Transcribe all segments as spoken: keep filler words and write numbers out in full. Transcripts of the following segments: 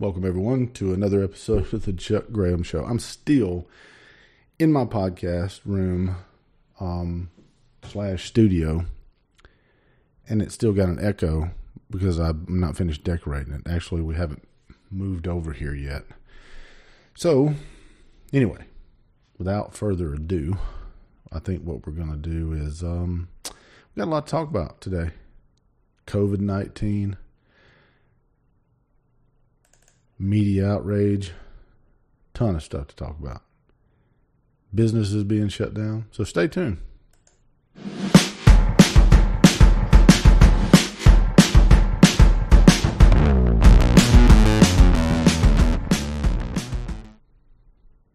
Welcome, everyone, to another episode of the Chuck Graham Show. I'm still in my podcast room um, slash studio, and it's still got an echo because I'm not finished decorating it. Actually, we haven't moved over here yet. So, anyway, without further ado, I think what we're going to do is um, we got a lot to talk about today. COVID nineteen, media outrage, ton of stuff to talk about. Businesses being shut down. So stay tuned.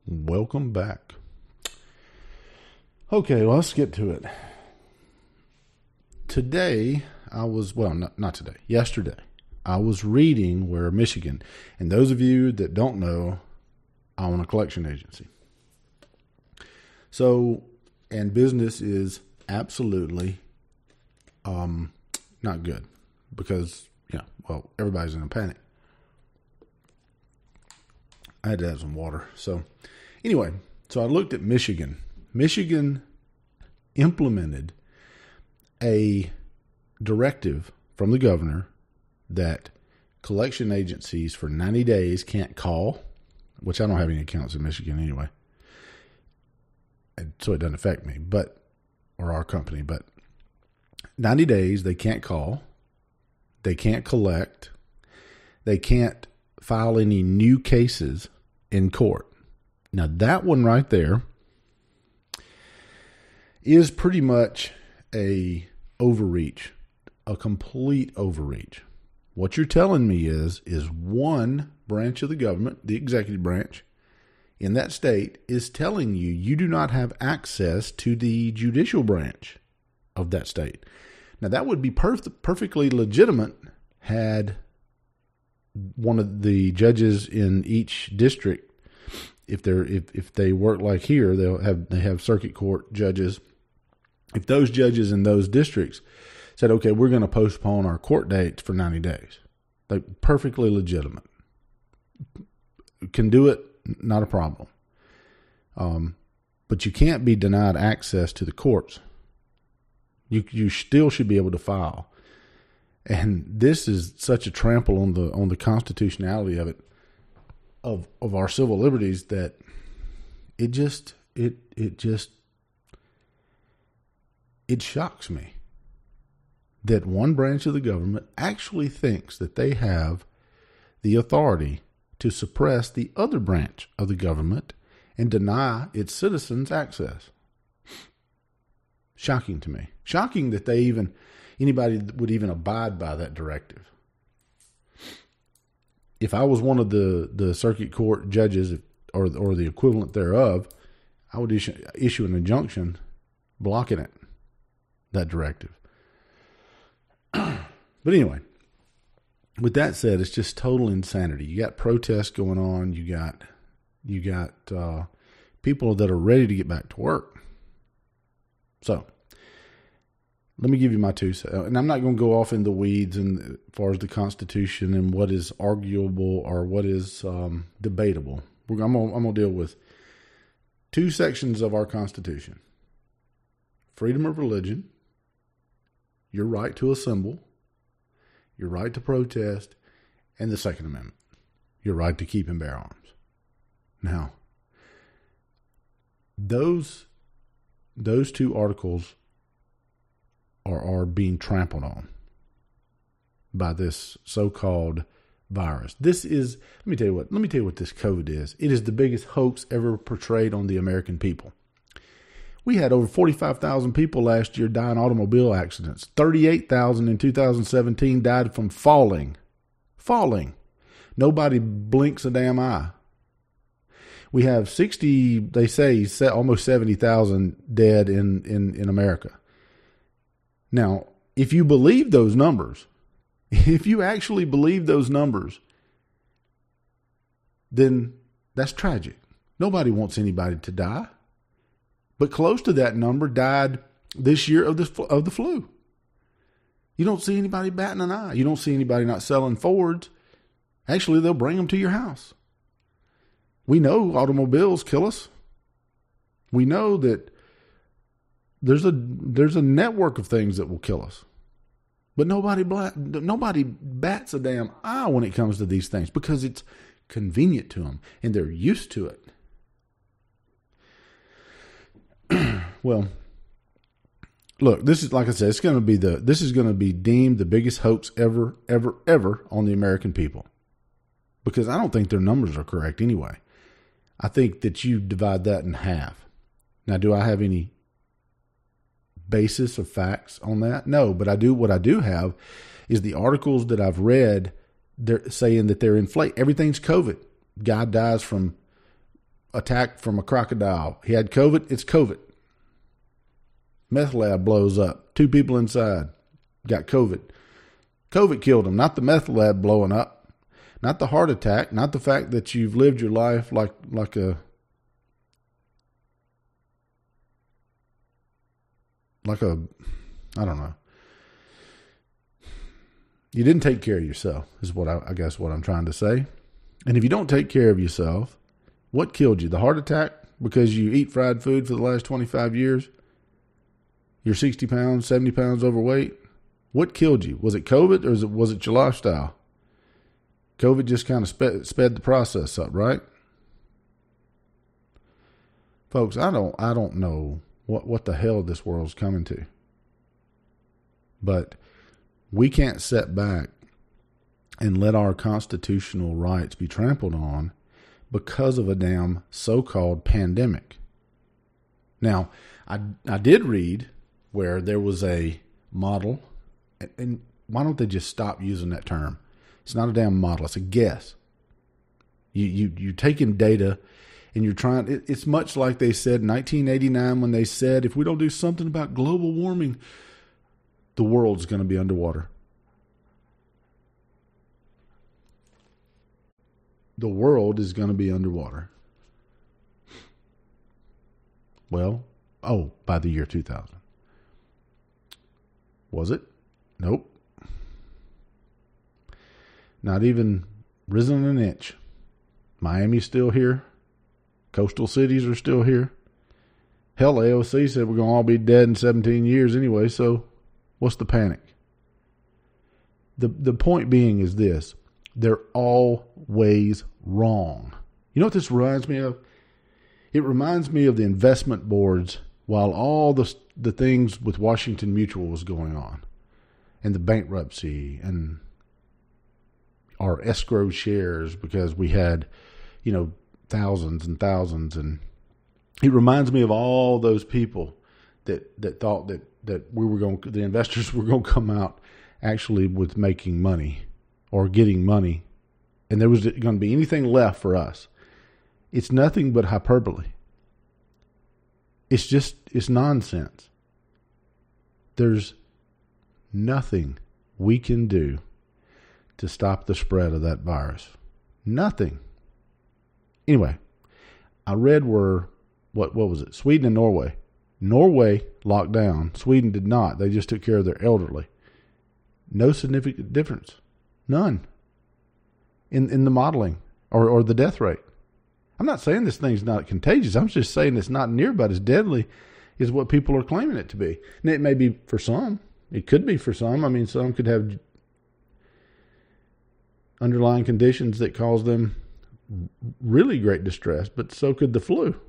Welcome back. Okay, well, let's get to it. Today, I was, well, not, not today, yesterday, I was reading where Michigan, and those of you that don't know, I own a collection agency. So, and business is absolutely um, not good because, yeah, well, everybody's in a panic. I had to have some water. So, anyway, so I looked at Michigan. Michigan implemented a directive from the governor that collection agencies for ninety days can't call, which I don't have any accounts in Michigan anyway, and so it doesn't affect me, but, or our company, but ninety days they can't call, they can't collect, they can't file any new cases in court. Now that one right there is pretty much a overreach, a complete overreach. What you're telling me is, is one branch of the government, the executive branch in that state, is telling you, you do not have access to the judicial branch of that state. Now that would be perf- perfectly legitimate had one of the judges in each district, if they're, if, if they work like here, they'll have, they have circuit court judges. If those judges in those districts said, okay, we're going to postpone our court dates for ninety days, they're perfectly legitimate. Can do it, not a problem. Um, but you can't be denied access to the courts. You you still should be able to file. And this is such a trample on the on the constitutionality of it, of of our civil liberties, that it just it it just. It shocks me that one branch of the government actually thinks that they have the authority to suppress the other branch of the government and deny its citizens access. Shocking to me. Shocking that they even, anybody would even abide by that directive. If I was one of the, the circuit court judges or, or the equivalent thereof, I would issue, issue an injunction blocking it. That directive. But anyway, with that said, it's just total insanity. You got protests going on. You got, you got uh, people that are ready to get back to work. So let me give you my two cents. And I'm not going to go off in the weeds in, as far as the Constitution and what is arguable or what is um, debatable. We're, I'm going I'm going to deal with two sections of our Constitution. Freedom of religion, your right to assemble, your right to protest, and the Second Amendment, your right to keep and bear arms. Now, those those two articles are, are being trampled on by this so-called virus. This is, let me tell you what, let me tell you what this COVID is. It is the biggest hoax ever portrayed on the American people. We had over forty-five thousand people last year die in automobile accidents. thirty-eight thousand in two thousand seventeen died from falling. Falling. Nobody blinks a damn eye. We have sixty, they say, almost seventy thousand dead in, in, in America. Now, if you believe those numbers, if you actually believe those numbers, then that's tragic. Nobody wants anybody to die. But close to that number died this year of the, of the flu. You don't see anybody batting an eye. You don't see anybody not selling Fords. Actually, they'll bring them to your house. We know automobiles kill us. We know that there's a there's a network of things that will kill us. But nobody black, nobody bats a damn eye when it comes to these things because it's convenient to them and they're used to it. Well, look, this is, like I said, it's going to be the this is going to be deemed the biggest hoax ever, ever, ever on the American people. Because I don't think their numbers are correct anyway. I think that you divide that in half. Now, do I have any basis of facts on that? No, but I do. What I do have is the articles that I've read. They're saying that they're inflated. Everything's COVID. Guy dies from attack from a crocodile. He had COVID. It's COVID. Meth lab blows up. Two people inside got COVID. COVID killed them. Not the meth lab blowing up. Not the heart attack, not the fact that you've lived your life like like a like a I don't know. You didn't take care of yourself is what I, I guess what I'm trying to say. And if you don't take care of yourself, what killed you? The heart attack because you eat fried food for the last twenty-five years? You're sixty pounds, seventy pounds overweight? What killed you? Was it COVID or was it, was it your lifestyle? COVID just kind of sped, sped the process up, right? Folks, I don't I don't know what, what the hell this world's coming to. But we can't sit back and let our constitutional rights be trampled on because of a damn so-called pandemic. Now, I, I did read where there was a model, and, and why don't they just stop using that term? It's not a damn model. It's a guess. You, you, you're taking data and you're trying. It, it's much like they said in nineteen eighty-nine when they said, if we don't do something about global warming, the world's going to be underwater. The world is going to be underwater. Well, oh, by the year two thousand. Was it? Nope. Not even risen an inch. Miami's still here. Coastal cities are still here. Hell, A O C said we're going to all be dead in seventeen years anyway, so what's the panic? The, the point being is this. They're always wrong. You know what this reminds me of? It reminds me of the investment boards while all the, the things with Washington Mutual was going on and the bankruptcy and our escrow shares because we had, you know, thousands and thousands. And it reminds me of all those people that, that thought that, that we were going, the investors were going to come out actually with making money or getting money. And there was going to be anything left for us. It's nothing but hyperbole. It's just, it's nonsense. There's nothing we can do to stop the spread of that virus. Nothing. Anyway, I read where, what what was it? Sweden and Norway. Norway locked down. Sweden did not. They just took care of their elderly. No significant difference. None. In in the modeling or, or the death rate. I'm not saying this thing's not contagious. I'm just saying it's not near about as deadly as what people are claiming it to be. And it may be for some. It could be for some. I mean, some could have underlying conditions that cause them really great distress, but so could the flu.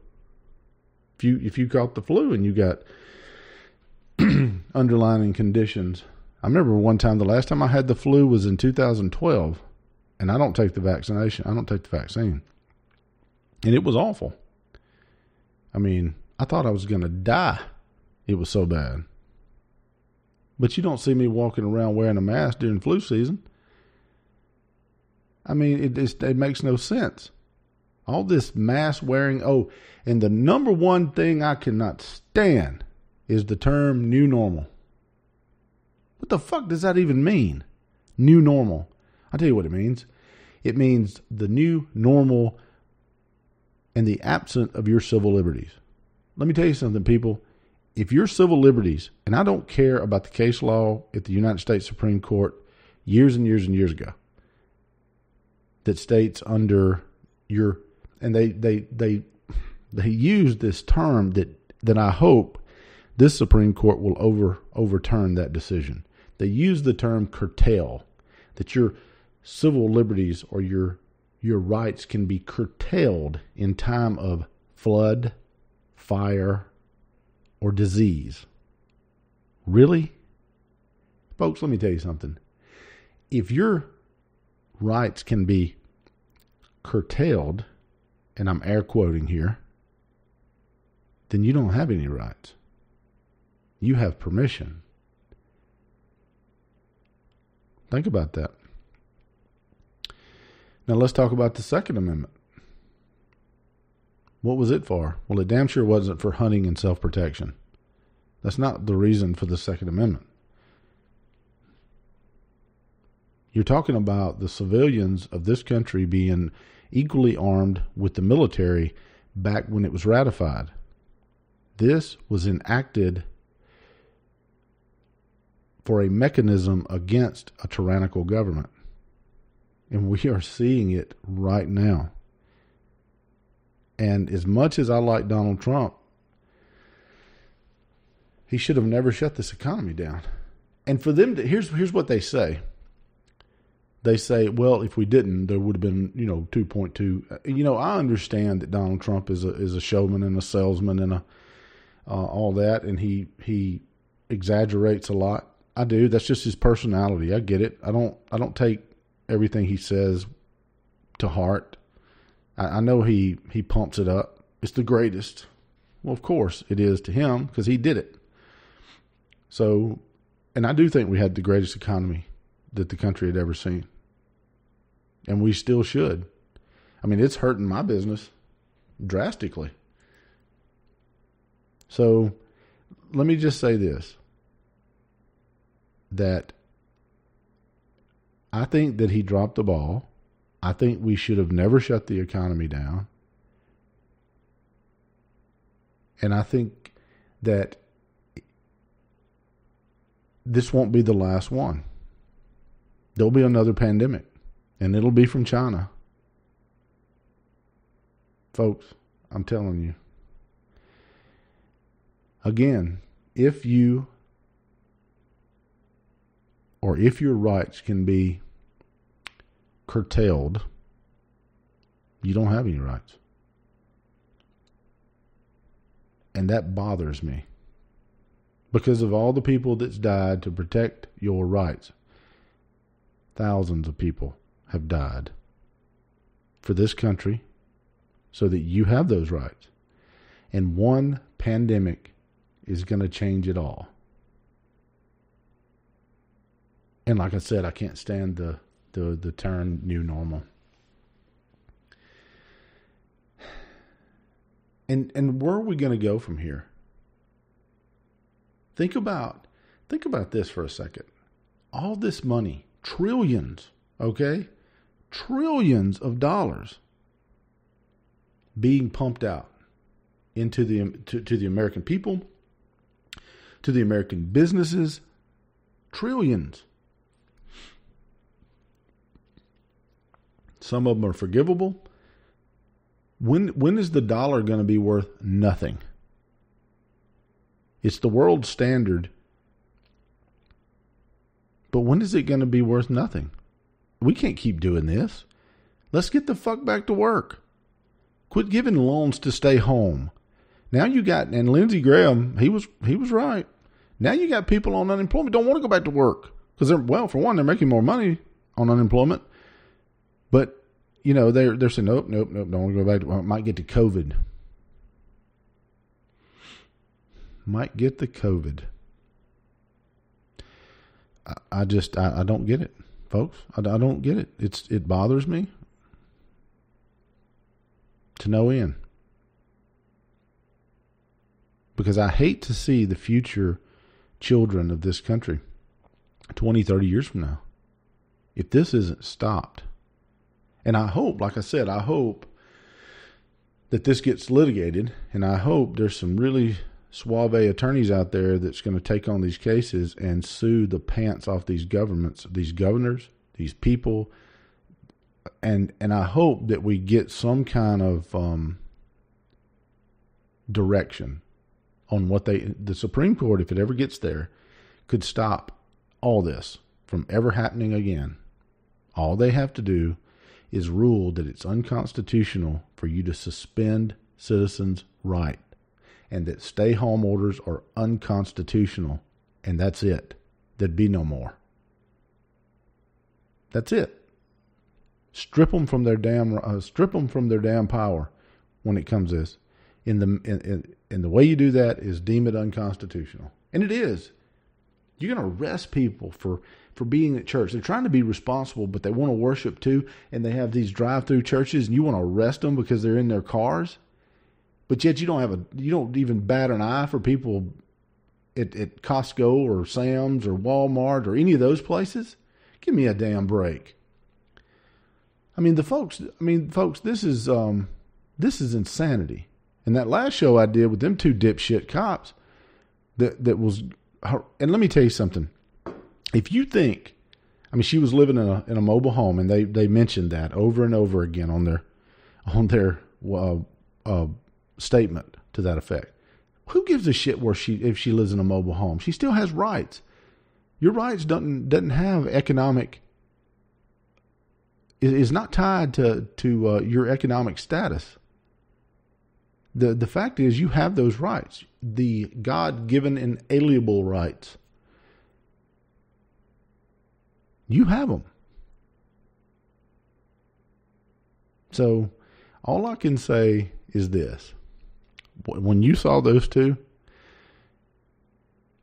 If you if you caught the flu and you got underlying conditions. I remember one time, the last time I had the flu was in two thousand twelve, and I don't take the vaccination. I don't take the vaccine. And it was awful. I mean, I thought I was going to die. It was so bad. But you don't see me walking around wearing a mask during flu season. I mean, it, it's, it makes no sense. All this mask wearing. Oh, and the number one thing I cannot stand is the term new normal. What the fuck does that even mean? New normal. I'll tell you what it means. It means the new normal and the absence of your civil liberties. Let me tell you something, people. If your civil liberties, and I don't care about the case law at the United States Supreme Court years and years and years ago. that states under your, and they, they, they, they use this term that, that I hope this Supreme Court will over overturn that decision. They use the term curtail, that your civil liberties or your, your rights can be curtailed in time of flood, fire, or disease. Really? Folks, let me tell you something. If your rights can be curtailed, and I'm air quoting here, then you don't have any rights. You have permission. Think about that. Now let's talk about the Second Amendment. What was it for? Well, it damn sure wasn't for hunting and self-protection. That's not the reason for the Second Amendment. You're talking about the civilians of this country being equally armed with the military back when it was ratified. This was enacted for a mechanism against a tyrannical government. And we are seeing it right now. And as much as I like Donald Trump, he should have never shut this economy down. And for them to, here's, here's what they say. They say, well, if we didn't, there would have been, you know, two point two. You know, I understand that Donald Trump is a, is a showman and a salesman and a, uh, all that. And he, he exaggerates a lot. I do. That's just his personality. I get it. I don't, I don't take everything he says to heart. I, I know he, he pumps it up. It's the greatest. Well, of course it is to him because he did it. So, and I do think we had the greatest economy that the country had ever seen. And we still should. I mean, it's hurting my business drastically. So let me just say this, that I think that he dropped the ball. I think we should have never shut the economy down. And I think that this won't be the last one. There'll be another pandemic, and it'll be from China. Folks, I'm telling you. Again, if you or if your rights can be curtailed, you don't have any rights. And that bothers me because of all the people that's died to protect your rights. Thousands of people have died for this country so that you have those rights. And one pandemic is going to change it all. And like I said, I can't stand the, the, the term new normal. And, and where are we going to go from here? Think about, think about this for a second. All this money, trillions, okay? Trillions of dollars being pumped out into the, to, to the American people, to the American businesses, trillions. Some of them are forgivable. When, when is the dollar going to be worth nothing? It's the world standard. But when is it going to be worth nothing? We can't keep doing this. Let's get the fuck back to work. Quit giving loans to stay home. Now you got, and Lindsey Graham, he was he was right. Now you got people on unemployment don't want to go back to work because they're, well, for one, they're making more money on unemployment. But you know they're they're saying nope, nope, nope, don't want to go back to work. Might get to COVID. Might get the COVID. I just, I, I don't get it, folks. I, I don't get it. It's, it bothers me to no end because I hate to see the future children of this country twenty, thirty years from now, if this isn't stopped. And I hope, like I said, I hope that this gets litigated, and I hope there's some really suave attorneys out there that's going to take on these cases and sue the pants off these governments, these governors, these people, and and I hope that we get some kind of um, direction on what they, the Supreme Court, if it ever gets there, could stop all this from ever happening again. All they have to do is rule that it's unconstitutional for you to suspend citizens' rights, and that stay-home orders are unconstitutional, and that's it. There'd be no more. That's it. Strip them from their damn uh, strip them from their damn power when it comes to this. In the in, in, and the way you do that is deem it unconstitutional, and it is. You're going to arrest people for, for being at church. They're trying to be responsible, but they want to worship too, and they have these drive-through churches, and you want to arrest them because they're in their cars. But yet you don't have a, you don't even bat an eye for people at, at Costco or Sam's or Walmart or any of those places. Give me a damn break. I mean, the folks, I mean, folks, this is, um, this is insanity. And that last show I did with them two dipshit cops that, that was, and let me tell you something. If you think, I mean, she was living in a, in a mobile home, and they, they mentioned that over and over again on their, on their, uh, uh, statement to that effect. Who gives a shit where she, if she lives in a mobile home? She still has rights. Your rights doesn't doesn't have economic, is not tied to to uh, your economic status. the The fact is, you have those rights, the God given inalienable rights. You have them. So, all I can say is this. When you saw those two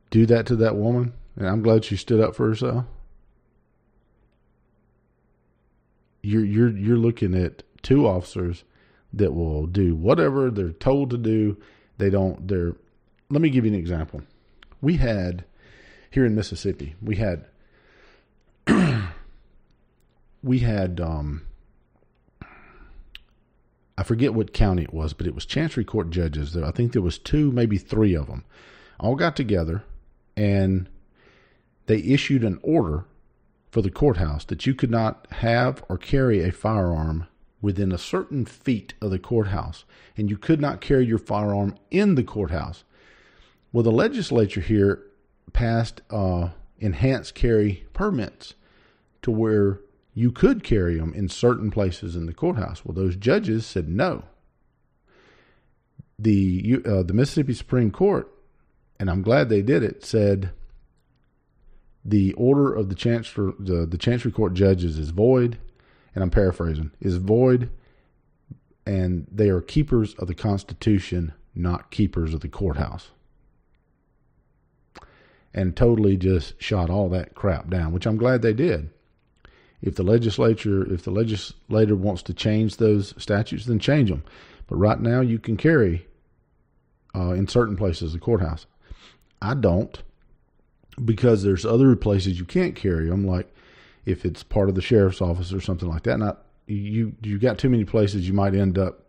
do that to that woman, and I'm glad she stood up for herself, you're you're you're looking at two officers that will do whatever they're told to do. They don't they're let me give you an example. We had here in Mississippi, we had we had um I forget what county it was, but it was Chancery Court judges. I think there was two, maybe three of them, all got together, and they issued an order for the courthouse that you could not have or carry a firearm within a certain feet of the courthouse, and you could not carry your firearm in the courthouse. Well, the legislature here passed uh, enhanced carry permits to where you could carry them in certain places in the courthouse. Well, those judges said no. The uh, the Mississippi Supreme Court, and I'm glad they did it, said the order of the chancellor, the, the Chancery Court judges is void, and I'm paraphrasing, is void, and they are keepers of the Constitution, not keepers of the courthouse. And totally just shot all that crap down, which I'm glad they did. If the legislature, if the legislator wants to change those statutes, then change them. But right now, you can carry uh, in certain places the courthouse. I don't, because there's other places you can't carry them, like if it's part of the sheriff's office or something like that. And I, you you got too many places you might end up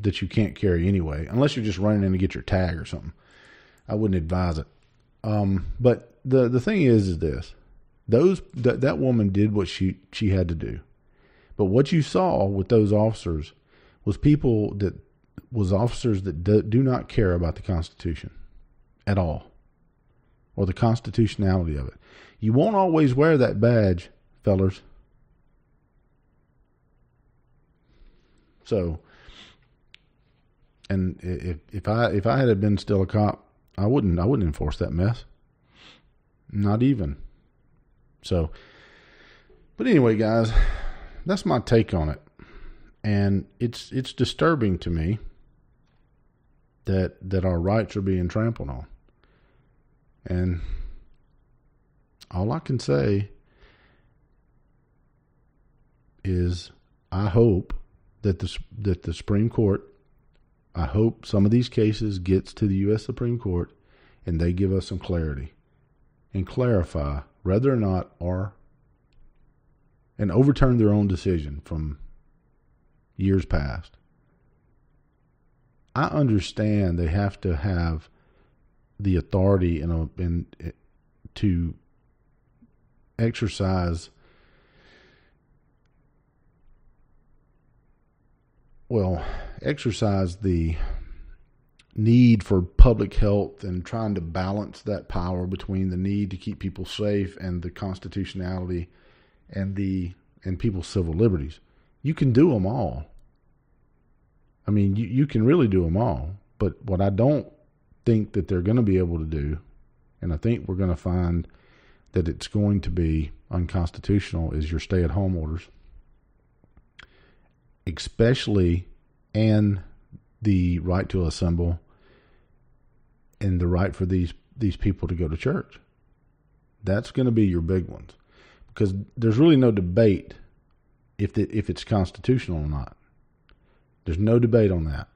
that you can't carry anyway, unless you're just running in to get your tag or something. I wouldn't advise it. Um, but the the thing is, is this. Those that that woman did what she, she had to do, but what you saw with those officers was people that was officers that do, do not care about the Constitution at all, or the constitutionality of it. You won't always wear that badge, fellers. So, and if if I if I had been still a cop, I wouldn't I wouldn't enforce that mess. Not even. So, but anyway, guys, that's my take on it. And it's, it's disturbing to me that, that our rights are being trampled on. And all I can say is I hope that the, that the Supreme Court, I hope some of these cases gets to the U S Supreme Court and they give us some clarity and clarify whether or not are, and overturn their own decision from years past. I understand they have to have the authority in a, in, in, to exercise well, exercise the need for public health and trying to balance that power between the need to keep people safe and the constitutionality and the and people's civil liberties. You can do them all. I mean, you, you can really do them all. But what I don't think that they're going to be able to do, and I think we're going to find that it's going to be unconstitutional, is your stay-at-home orders, especially, and the right to assemble and the right for these, these people to go to church. That's going to be your big ones, because there's really no debate if the, if it's constitutional or not. There's no debate on that.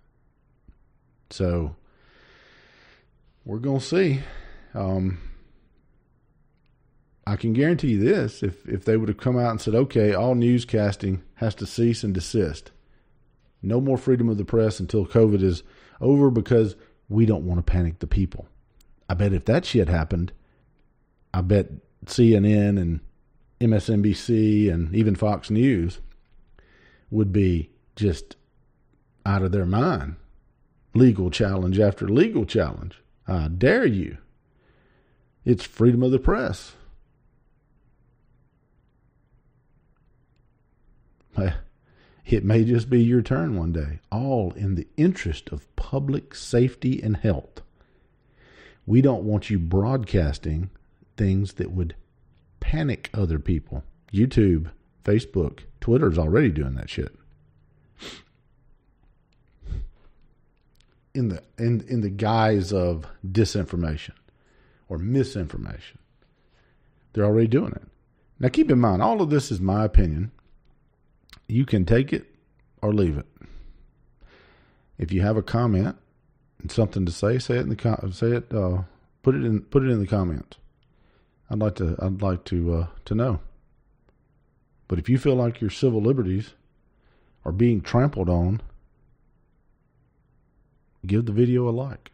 So we're going to see. Um, I can guarantee you this, if, if they would have come out and said, okay, all newscasting has to cease and desist. No more freedom of the press until COVID is over, because we don't want to panic the people. I bet if that shit happened, I bet C N N and M S N B C and even Fox News would be just out of their mind. Legal challenge after legal challenge. I dare you. It's freedom of the press. I, It may just be your turn one day, all in the interest of public safety and health. We don't want you broadcasting things that would panic other people. YouTube, Facebook, Twitter's already doing that shit. In the in in the guise of disinformation or misinformation. They're already doing it. Now keep in mind, all of this is my opinion. You can take it or leave it. If you have a comment and something to say, say it in the com- say it uh, put it in put it in the comments. I'd like to I'd like to uh, to know. But if you feel like your civil liberties are being trampled on, give the video a like.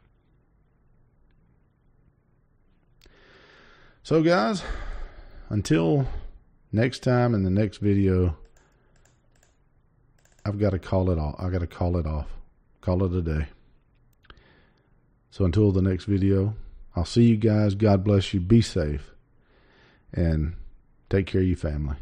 So guys, until next time in the next video, I've got to call it off. I got to call it off. Call it a day. So until the next video, I'll see you guys. God bless you. Be safe and take care of your family.